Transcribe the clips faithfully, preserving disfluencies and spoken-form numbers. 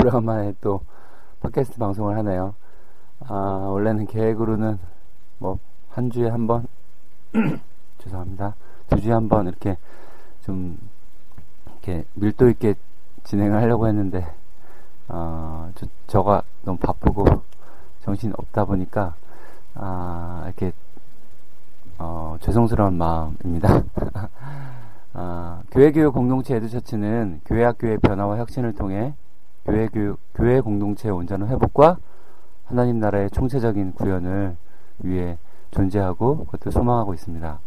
오랜만에 또 팟캐스트 방송을 하네요. 아, 원래는 계획으로는 뭐 한 주에 한 번 죄송합니다. 두 주에 한 번 이렇게 좀 이렇게 밀도 있게 진행을 하려고 했는데 어, 저, 저가 너무 바쁘고 정신 없다 보니까 아, 이렇게 어, 죄송스러운 마음입니다. 아, 교회교육 공동체 에듀처치는 교회학교의 변화와 혁신을 통해 교회 교육, 교회 공동체의 온전한 회복과 하나님 나라의 총체적인 구현을 위해 존재하고 그것을 소망하고 있습니다.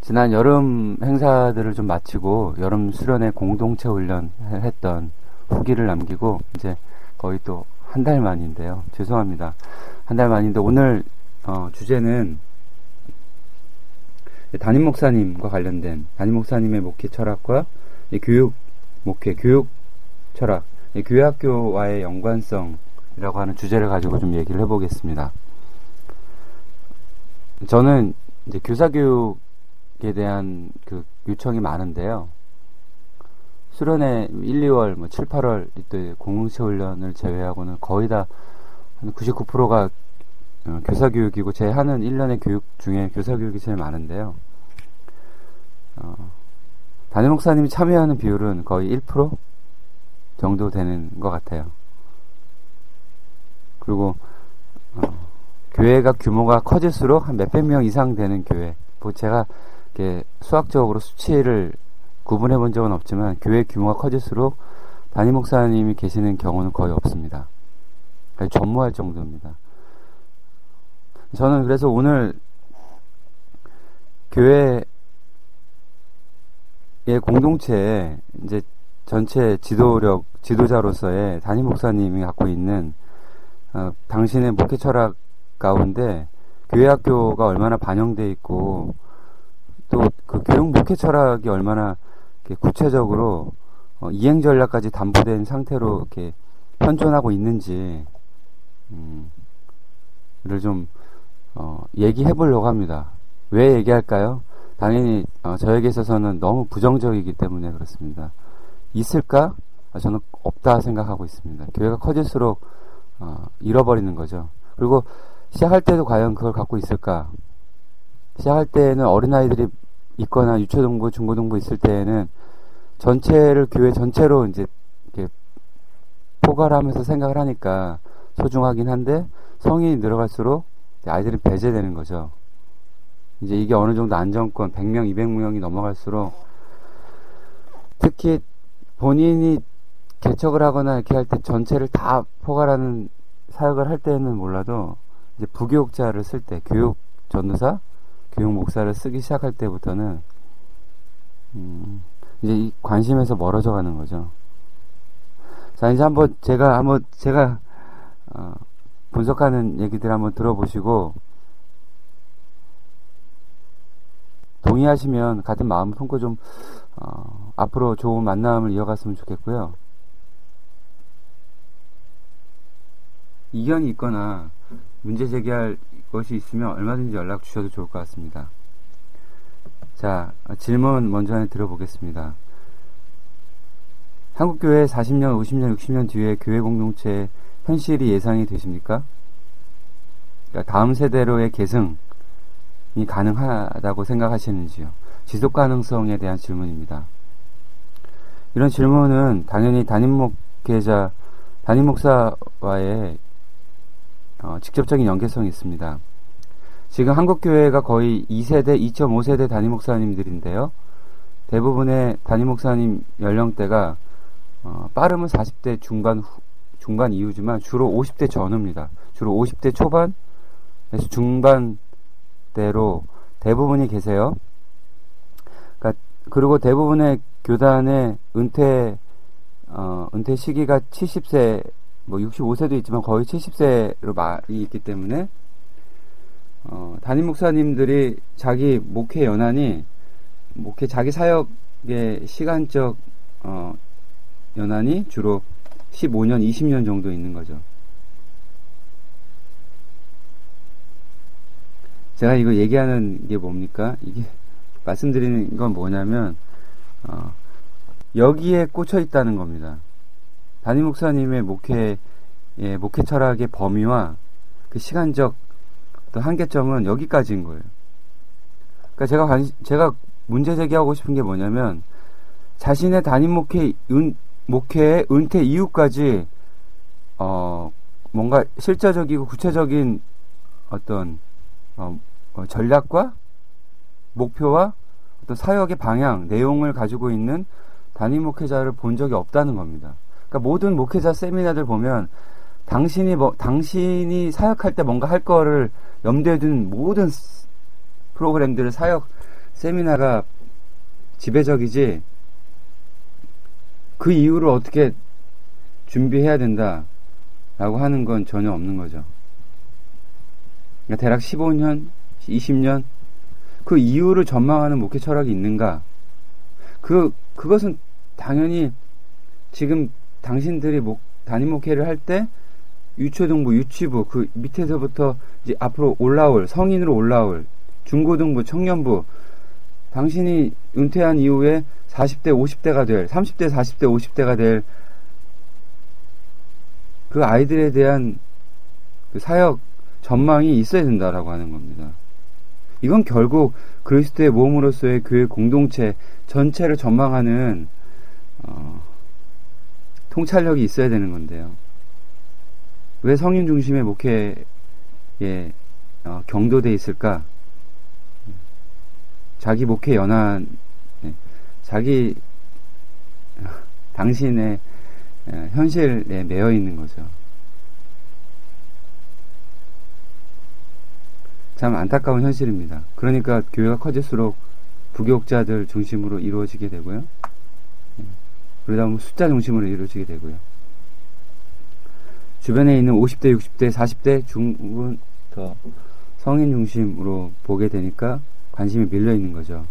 지난 여름 행사들을 좀 마치고 여름 수련회 공동체 훈련을 했던 후기를 남기고 이제 거의 또 한 달 만인데요. 죄송합니다. 한 달 만인데 오늘 어, 주제는 담임 목사님과 관련된 담임 목사님의 목회 철학과 교육 목회, 교육, 철학, 교회학교와의 연관성이라고 하는 주제를 가지고 좀 얘기를 해보겠습니다. 저는 이제 교사교육에 대한 그 요청이 많은데요. 수련회 일, 이월, 뭐 칠, 팔월 이때 공동체 훈련을 제외하고는 거의 다 한 구십구 퍼센트가 교사교육이고 제 하는 일 년의 교육 중에 교사교육이 제일 많은데요. 어, 담임 목사님이 참여하는 비율은 거의 일 퍼센트 정도 되는 것 같아요. 그리고 어, 교회가 규모가 커질수록 한 몇백 명 이상 되는 교회, 뭐 제가 이렇게 수학적으로 수치를 구분해 본 적은 없지만 교회 규모가 커질수록 담임 목사님이 계시는 경우는 거의 없습니다. 거의 전무할 정도입니다. 저는 그래서 오늘 교회 예, 공동체의 이제 전체 지도력, 지도자로서의 담임 목사님이 갖고 있는 어, 당신의 목회 철학 가운데 교회 학교가 얼마나 반영돼 있고 또 그 교육 목회 철학이 얼마나 이렇게 구체적으로 어, 이행 전략까지 담보된 상태로 이렇게 현존하고 있는지를 음, 좀 어, 얘기해 보려고 합니다. 왜 얘기할까요? 당연히 어, 저에게 있어서는 너무 부정적이기 때문에 그렇습니다. 있을까? 아, 저는 없다 생각하고 있습니다. 교회가 커질수록 어, 잃어버리는 거죠. 그리고 시작할 때도 과연 그걸 갖고 있을까? 시작할 때에는 어린아이들이 있거나 유초등부, 중고등부 있을 때에는 전체를 교회 전체로 이제 이렇게 포괄하면서 생각을 하니까 소중하긴 한데 성인이 늘어갈수록 아이들은 배제되는 거죠. 이제 이게 어느 정도 안정권, 백 명, 이백 명이 넘어갈수록 특히 본인이 개척을 하거나 이렇게 할 때 전체를 다 포괄하는 사역을 할 때는 몰라도 이제 부교육자를 쓸 때, 교육 전도사, 교육 목사를 쓰기 시작할 때부터는 음, 이제 이 관심에서 멀어져 가는 거죠. 자, 이제 한번 제가 한번 제가 어, 분석하는 얘기들 한번 들어보시고. 동의하시면 같은 마음을 품고 좀 어, 앞으로 좋은 만남을 이어갔으면 좋겠고요. 이견이 있거나 문제 제기할 것이 있으면 얼마든지 연락 주셔도 좋을 것 같습니다. 자, 질문 먼저 들어보겠습니다. 한국교회 사십 년, 오십 년, 육십 년 뒤에 교회 공동체의 현실이 예상이 되십니까? 그러니까 다음 세대로의 계승 이 가능하다고 생각하시는지요? 지속 가능성에 대한 질문입니다. 이런 질문은 당연히 담임 목회자, 담임 목사와의 어, 직접적인 연계성이 있습니다. 지금 한국교회가 거의 이 세대, 이 점 오 세대 담임 목사님들인데요. 대부분의 담임 목사님 연령대가 어, 빠르면 사십 대 중반, 후, 중반 이후지만 주로 오십 대 전후입니다. 주로 오십 대 초반에서 중반대로 대부분이 계세요. 그러니까 그리고 대부분의 교단의 은퇴, 어, 은퇴 시기가 칠십 세, 뭐 육십오 세도 있지만 거의 칠십 세로 많이 있기 때문에, 어, 담임 목사님들이 자기 목회 연한이, 목회 자기 사역의 시간적, 어, 연한이 주로 십오 년, 이십 년 정도 있는 거죠. 제가 이거 얘기하는 게 뭡니까? 이게, 말씀드리는 건 뭐냐면, 어, 여기에 꽂혀 있다는 겁니다. 담임 목사님의 목회, 예, 목회 철학의 범위와 그 시간적 또 한계점은 여기까지인 거예요. 그러니까 제가 관시, 제가 문제 제기하고 싶은 게 뭐냐면, 자신의 담임 목회, 은, 목회의 은퇴 이후까지, 어, 뭔가 실제적이고 구체적인 어떤, 어, 어, 전략과 목표와 어떤 사역의 방향, 내용을 가지고 있는 담임 목회자를 본 적이 없다는 겁니다. 그러니까 모든 목회자 세미나들 보면 당신이 뭐, 당신이 사역할 때 뭔가 할 거를 염두에 둔 모든 프로그램들을 사역 세미나가 지배적이지, 그 이후를 어떻게 준비해야 된다 라고 하는 건 전혀 없는 거죠. 그러니까 대략 십오 년, 이십 년 그 이후를 전망하는 목회 철학이 있는가? 그, 그것은 당연히 지금 당신들이 목, 담임 목회를 할 때 유초등부, 유치부, 그 밑에서부터 이제 앞으로 올라올, 성인으로 올라올, 중고등부, 청년부, 당신이 은퇴한 이후에 사십 대, 오십 대가 될, 삼십 대, 사십 대, 오십 대가 될 그 아이들에 대한 그 사역 전망이 있어야 된다라고 하는 겁니다. 이건 결국 그리스도의 몸으로서의 교회 공동체 전체를 전망하는 어, 통찰력이 있어야 되는 건데요. 왜 성인 중심의 목회에 어, 경도되어 있을까? 자기 목회 연한, 자기 당신의 현실에 매여 있는 거죠. 참 안타까운 현실입니다. 그러니까 교회가 커질수록 부교육자들 중심으로 이루어지게 되고요. 그러다 보면 숫자 중심으로 이루어지게 되고요. 주변에 있는 오십 대, 육십 대, 사십 대 중은 더 성인 중심으로 보게 되니까 관심이 밀려 있는 거죠.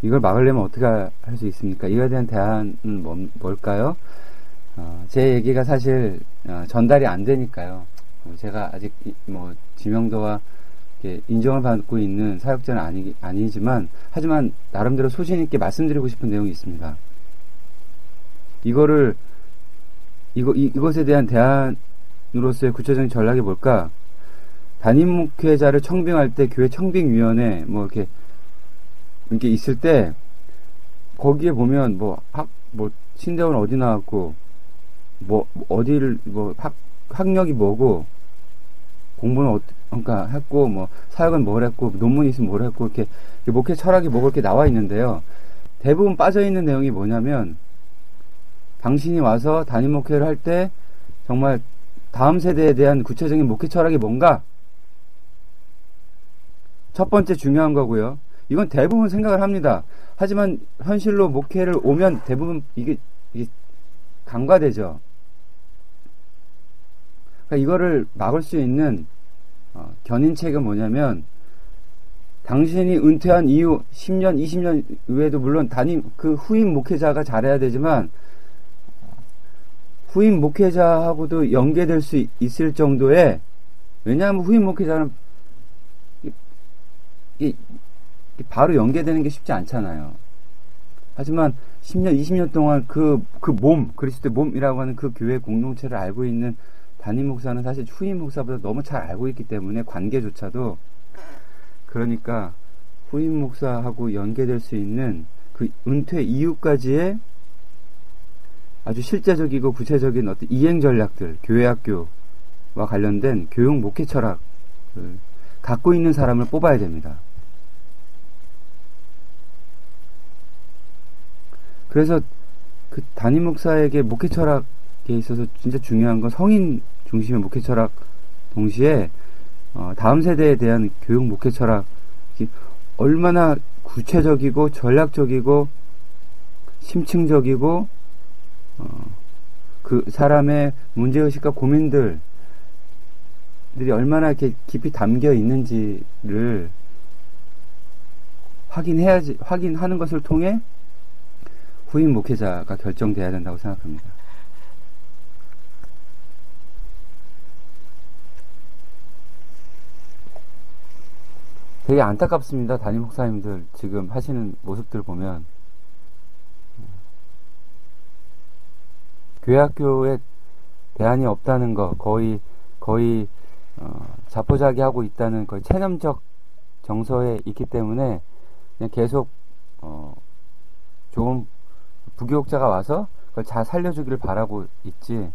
이걸 막으려면 어떻게 할 수 있습니까? 이거에 대한 대안은 뭘까요? 어, 제 얘기가 사실 어, 전달이 안 되니까요. 어, 제가 아직 이, 뭐 지명도와 이렇게 인정을 받고 있는 사역자는 아니, 아니지만 하지만 나름대로 소신 있게 말씀드리고 싶은 내용이 있습니다. 이거를 이거 이, 이것에 대한 대안으로서의 구체적인 전략이 뭘까? 담임 목회자를 청빙할 때 교회 청빙위원회 뭐 이렇게 이렇게 있을 때 거기에 보면 뭐 학 뭐 신대원 어디 나왔고 뭐 어디를 뭐 학 학력이 뭐고 공부는 어 그러니까 했고 뭐 사역은 뭘 했고 논문이 있으면 뭘 했고 이렇게 목회 철학이 뭐고 이렇게 나와 있는데요. 대부분 빠져 있는 내용이 뭐냐면 당신이 와서 담임 목회를 할 때 정말 다음 세대에 대한 구체적인 목회 철학이 뭔가? 첫 번째 중요한 거고요. 이건 대부분 생각을 합니다. 하지만 현실로 목회를 오면 대부분 이게, 이게 간과되죠. 그러니까 이거를 막을 수 있는 어, 견인책은 뭐냐면 당신이 은퇴한 이후 십 년, 이십 년 외에도 물론 담임 그 후임 목회자가 잘해야 되지만 후임 목회자하고도 연계될 수 있을 정도의, 왜냐하면 후임 목회자는 이, 이, 바로 연계되는 게 쉽지 않잖아요. 하지만 십 년, 이십 년 동안 그, 그 몸, 그리스도의 몸이라고 하는 그 교회 공동체를 알고 있는 담임 목사는 사실 후임 목사보다 너무 잘 알고 있기 때문에 관계조차도, 그러니까 후임 목사하고 연계될 수 있는 그 은퇴 이후까지의 아주 실제적이고 구체적인 어떤 이행 전략들, 교회 학교와 관련된 교육 목회 철학을 갖고 있는 사람을 뽑아야 됩니다. 그래서 그 담임 목사에게 목회 철학에 있어서 진짜 중요한 건 성인 중심의 목회 철학 동시에 어, 다음 세대에 대한 교육 목회 철학이 얼마나 구체적이고 전략적이고 심층적이고 어, 그 사람의 문제의식과 고민들이 얼마나 이렇게 깊이 담겨 있는지를 확인해야지, 확인하는 것을 통해 후임 목회자가 결정돼야 된다고 생각합니다. 되게 안타깝습니다. 담임 목사님들 지금 하시는 모습들 보면 교회 학교에 대안이 없다는 거, 거의 거의 어, 자포자기하고 있다는 거의 체념적 정서에 있기 때문에 그냥 계속 어, 좋은 부교육자가 와서 그걸 잘 살려주기를 바라고 있지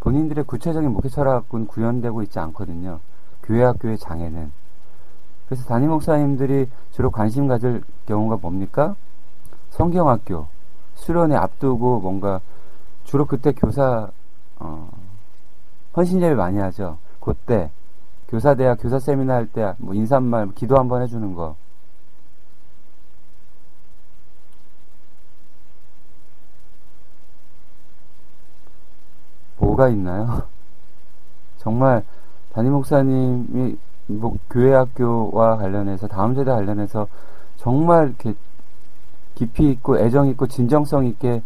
본인들의 구체적인 목회 철학은 구현되고 있지 않거든요. 교회 학교의 장애는. 그래서 담임 목사님들이 주로 관심 가질 경우가 뭡니까? 성경학교 수련회 앞두고 뭔가 주로 그때 교사 어, 헌신제를 많이 하죠. 그때 교사대학 교사 세미나 할 때 뭐 인사말 기도 한번 해주는 거. 뭐가 있나요? 정말 담임 목사님이 뭐 교회 학교와 관련해서 다음 세대 관련해서 정말 이렇게 깊이 있고 애정 있고 진정성 있게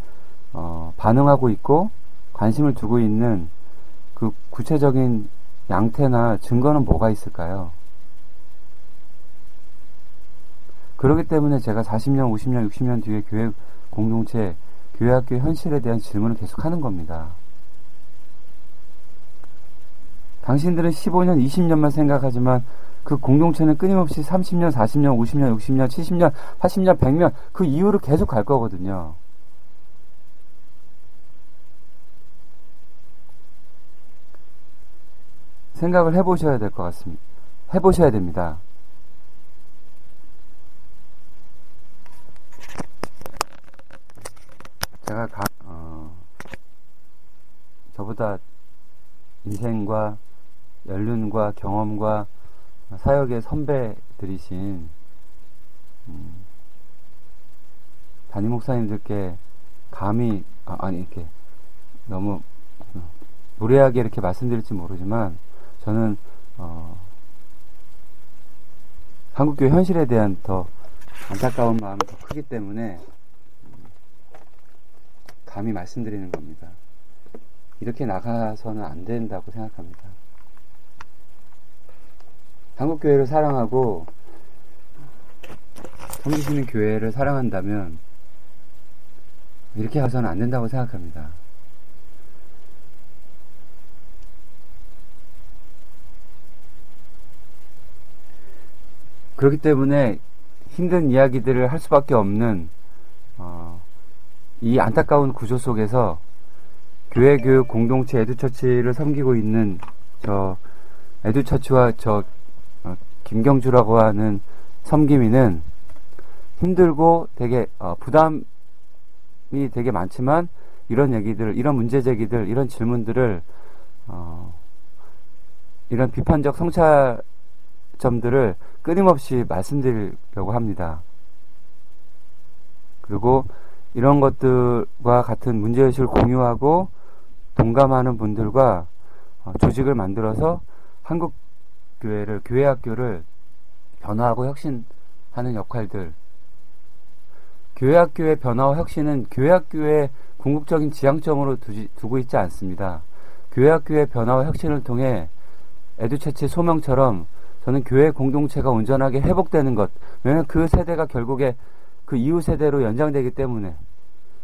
어, 반응하고 있고 관심을 두고 있는 그 구체적인 양태나 증거는 뭐가 있을까요? 그렇기 때문에 제가 사십 년, 오십 년, 육십 년 뒤에 교회 공동체, 교회 학교의 현실에 대한 질문을 계속 하는 겁니다. 당신들은 십오 년, 이십 년만 생각하지만 그 공동체는 끊임없이 삼십 년, 사십 년, 오십 년, 육십 년, 칠십 년, 팔십 년, 백 년 그 이후로 계속 갈 거거든요. 생각을 해보셔야 될 것 같습니다. 해보셔야 됩니다. 제가 가, 어, 저보다 인생과 연륜과 경험과 사역의 선배들이신 음, 담임 목사님들께 감히 아, 아니 이렇게 너무 무례하게 이렇게 말씀드릴지 모르지만 저는 어, 한국교회 현실에 대한 더 안타까운 마음이 더 크기 때문에 감히 말씀드리는 겁니다. 이렇게 나가서는 안 된다고 생각합니다. 한국교회를 사랑하고 섬기시는 교회를 사랑한다면 이렇게 가서는 안 된다고 생각합니다. 그렇기 때문에 힘든 이야기들을 할 수밖에 없는 어, 이 안타까운 구조 속에서 교회 교육 공동체 에듀처치를 섬기고 있는 저 에듀처치와 저 어, 김경주라고 하는 섬김이는 힘들고 되게 어, 부담이 되게 많지만 이런 얘기들, 이런 문제제기들, 이런 질문들을 어, 이런 비판적 성찰점들을 끊임없이 말씀드리려고 합니다. 그리고 이런 것들과 같은 문제의식을 공유하고 동감하는 분들과 조직을 만들어서 한국 교회를, 교회 학교를 변화하고 혁신하는 역할들. 교회 학교의 변화와 혁신은 교회 학교의 궁극적인 지향점으로 두지, 두고 있지 않습니다. 교회 학교의 변화와 혁신을 통해 에듀처치 소명처럼 저는 교회 공동체가 온전하게 회복되는 것. 왜냐하면 그 세대가 결국에 그 이후 세대로 연장되기 때문에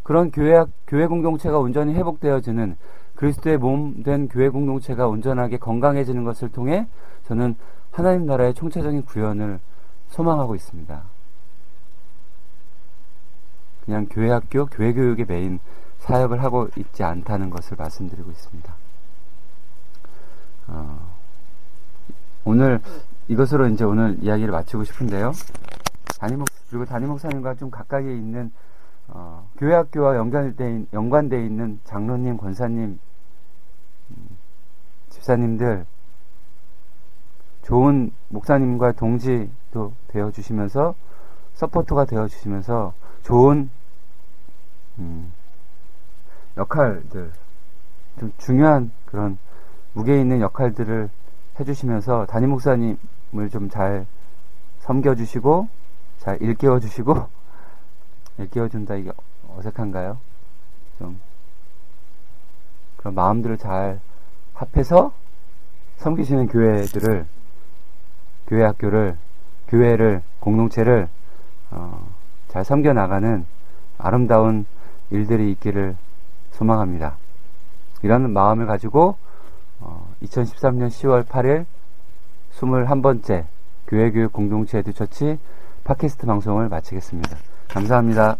그런 교회, 교회 공동체가 온전히 회복되어지는 그리스도의 몸 된 교회 공동체가 온전하게 건강해지는 것을 통해 저는 하나님 나라의 총체적인 구현을 소망하고 있습니다. 그냥 교회 학교, 교회 교육에 메인 사역을 하고 있지 않다는 것을 말씀드리고 있습니다. 어, 오늘 이것으로 이제 오늘 이야기를 마치고 싶은데요. 담임 그리고 담임 목사님과 좀 가까이에 있는 어, 교회 학교와 연관돼 연관돼 있는 장로님, 권사님, 음, 집사님들, 좋은 목사님과 동지도 되어주시면서 서포트가 되어주시면서 좋은 음, 역할들, 좀 중요한 그런 무게 있는 역할들을 해주시면서 담임 목사님을 좀 잘 섬겨주시고 잘 일깨워주시고 일깨워준다, 이게 어색한가요? 좀 그런 마음들을 잘 합해서 섬기시는 교회들을, 교회 학교를, 교회를, 공동체를 어, 잘 섬겨나가는 아름다운 일들이 있기를 소망합니다. 이런 마음을 가지고 어, 이천십삼년 시월 팔일 스물한 번째 교회교육 공동체 에듀처치 팟캐스트 방송을 마치겠습니다. 감사합니다.